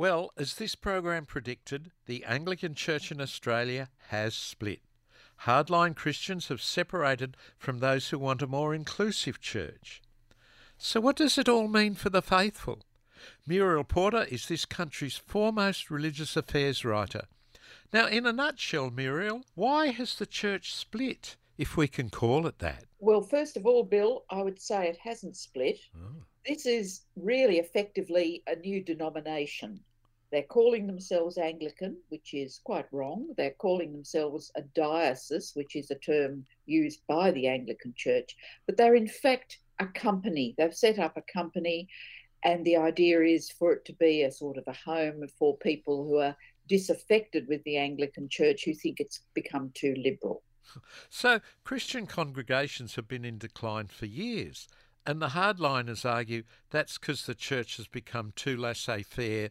Well, as this program predicted, the Anglican Church in Australia has split. Hardline Christians have separated from those who want a more inclusive church. So what does it all mean for the faithful? Muriel Porter is this country's foremost religious affairs writer. Now, in a nutshell, Muriel, why has the church split, if we can call it that? Well, first of all, Bill, I would say it hasn't split. Oh. This is really effectively a new denomination. They're calling themselves Anglican, which is quite wrong. They're calling themselves a diocese, which is a term used by the Anglican Church. But they're in fact a company. They've set up a company, and the idea is for it to be a sort of a home for people who are disaffected with the Anglican Church, who think it's become too liberal. So Christian congregations have been in decline for years. And the hardliners argue that's because the church has become too laissez-faire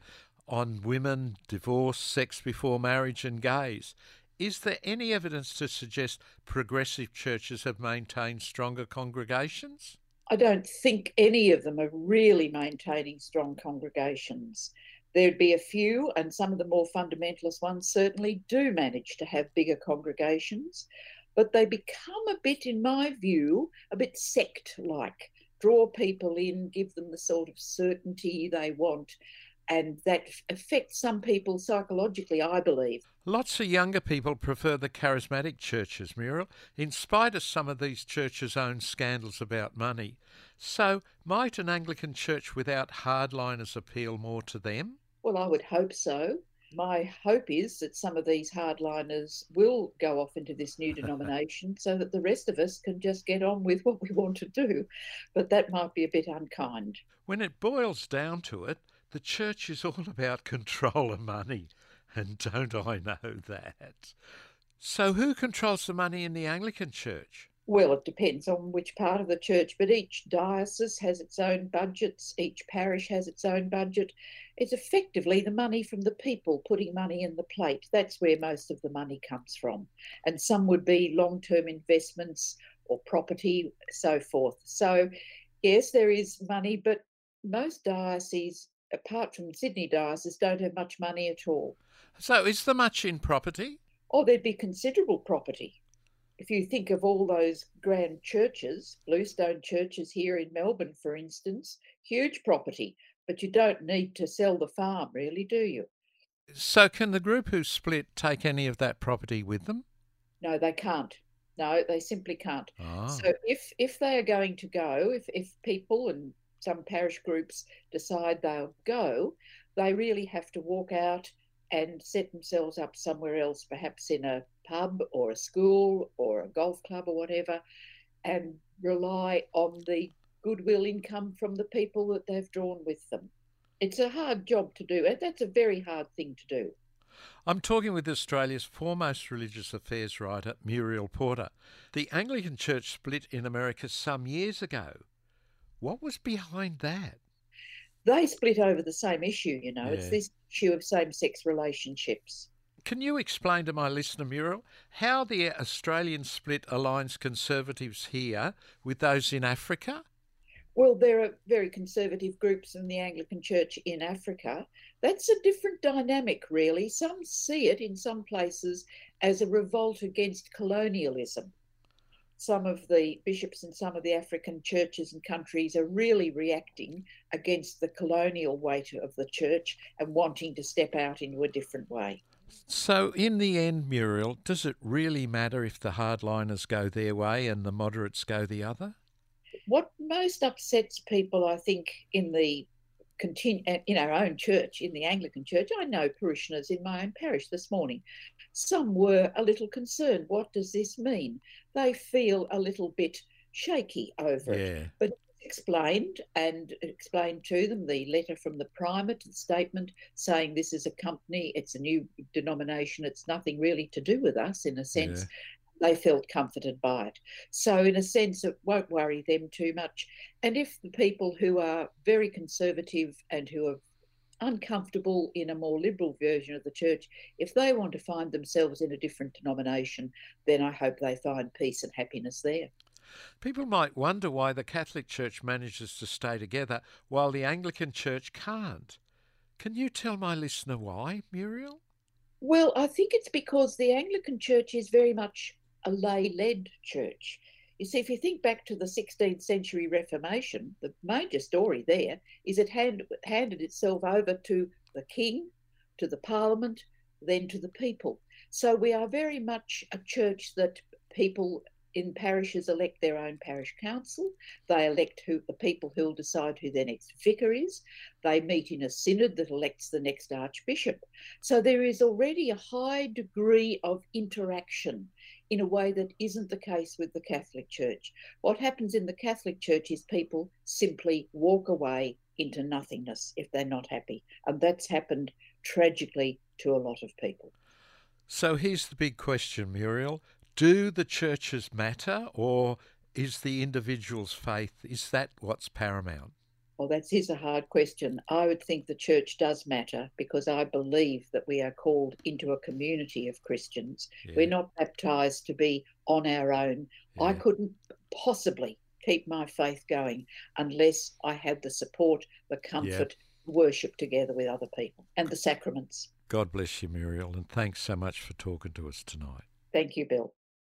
on women, divorce, sex before marriage and gays. Is there any evidence to suggest progressive churches have maintained stronger congregations? I don't think any of them are really maintaining strong congregations. There'd be a few, and some of the more fundamentalist ones certainly do manage to have bigger congregations, but they become a bit, in my view, a bit sect-like. Draw people in, give them the sort of certainty they want, and that affects some people psychologically, I believe. Lots of younger people prefer the charismatic churches, Muriel, in spite of some of these churches' own scandals about money. So might an Anglican church without hardliners appeal more to them? Well, I would hope so. My hope is that some of these hardliners will go off into this new denomination so that the rest of us can just get on with what we want to do. But that might be a bit unkind. When it boils down to it, the church is all about control of money. And don't I know that? So who controls the money in the Anglican Church? Well, it depends on which part of the church, but each diocese has its own budgets, each parish has its own budget. It's effectively the money from the people putting money in the plate. That's where most of the money comes from. And some would be long-term investments or property, so forth. So, yes, there is money, but most dioceses, apart from Sydney Diocese, don't have much money at all. So is there much in property? Oh, there'd be considerable property. If you think of all those grand churches, bluestone churches here in Melbourne, for instance, huge property, but you don't need to sell the farm, really, do you? So can the group who split take any of that property with them? No, they can't. No, they simply can't. Ah. So if they are going to go, if people and some parish groups decide they'll go, they really have to walk out and set themselves up somewhere else, perhaps in a pub or a school or a golf club or whatever, and rely on the goodwill income from the people that they've drawn with them. It's a hard job to do, and that's a very hard thing to do. I'm talking with Australia's foremost religious affairs writer, Muriel Porter. The Anglican Church split in America some years ago. What was behind that? They split over the same issue, you know. Yeah. It's this issue of same-sex relationships. Can you explain to my listener, Muriel, how the Australian split aligns conservatives here with those in Africa? Well, there are very conservative groups in the Anglican Church in Africa. That's a different dynamic, really. Some see it in some places as a revolt against colonialism. Some of the bishops and some of the African churches and countries are really reacting against the colonial weight of the church and wanting to step out into a different way. So in the end, Muriel, does it really matter if the hardliners go their way and the moderates go the other? What most upsets people, I think, in our own church, in the Anglican Church, I know parishioners in my own parish this morning. Some were a little concerned. What does this mean? They feel a little bit shaky over it. But explained to them the letter from the Prior to the statement saying this is a company, it's a new denomination, it's nothing really to do with us in a sense. Yeah. They felt comforted by it. So in a sense, it won't worry them too much. And if the people who are very conservative and who are uncomfortable in a more liberal version of the church, if they want to find themselves in a different denomination, then I hope they find peace and happiness there. People might wonder why the Catholic Church manages to stay together while the Anglican Church can't. Can you tell my listener why, Muriel? Well, I think it's because the Anglican Church is very much a lay-led church. You see, if you think back to the 16th century Reformation, the major story there is it handed itself over to the king, to the parliament, then to the people. So we are very much a church that people in parishes elect their own parish council. They elect the people who will decide who their next vicar is. They meet in a synod that elects the next archbishop. So there is already a high degree of interaction in a way that isn't the case with the Catholic Church. What happens in the Catholic Church is people simply walk away into nothingness if they're not happy. And that's happened tragically to a lot of people. So here's the big question, Muriel. Do the churches matter, or is the individual's faith, is that what's paramount? Well, that is a hard question. I would think the church does matter because I believe that we are called into a community of Christians. Yeah. We're not baptised to be on our own. Yeah. I couldn't possibly keep my faith going unless I had the support, the comfort, worship together with other people and the sacraments. God bless you, Muriel, and thanks so much for talking to us tonight. Thank you, Bill.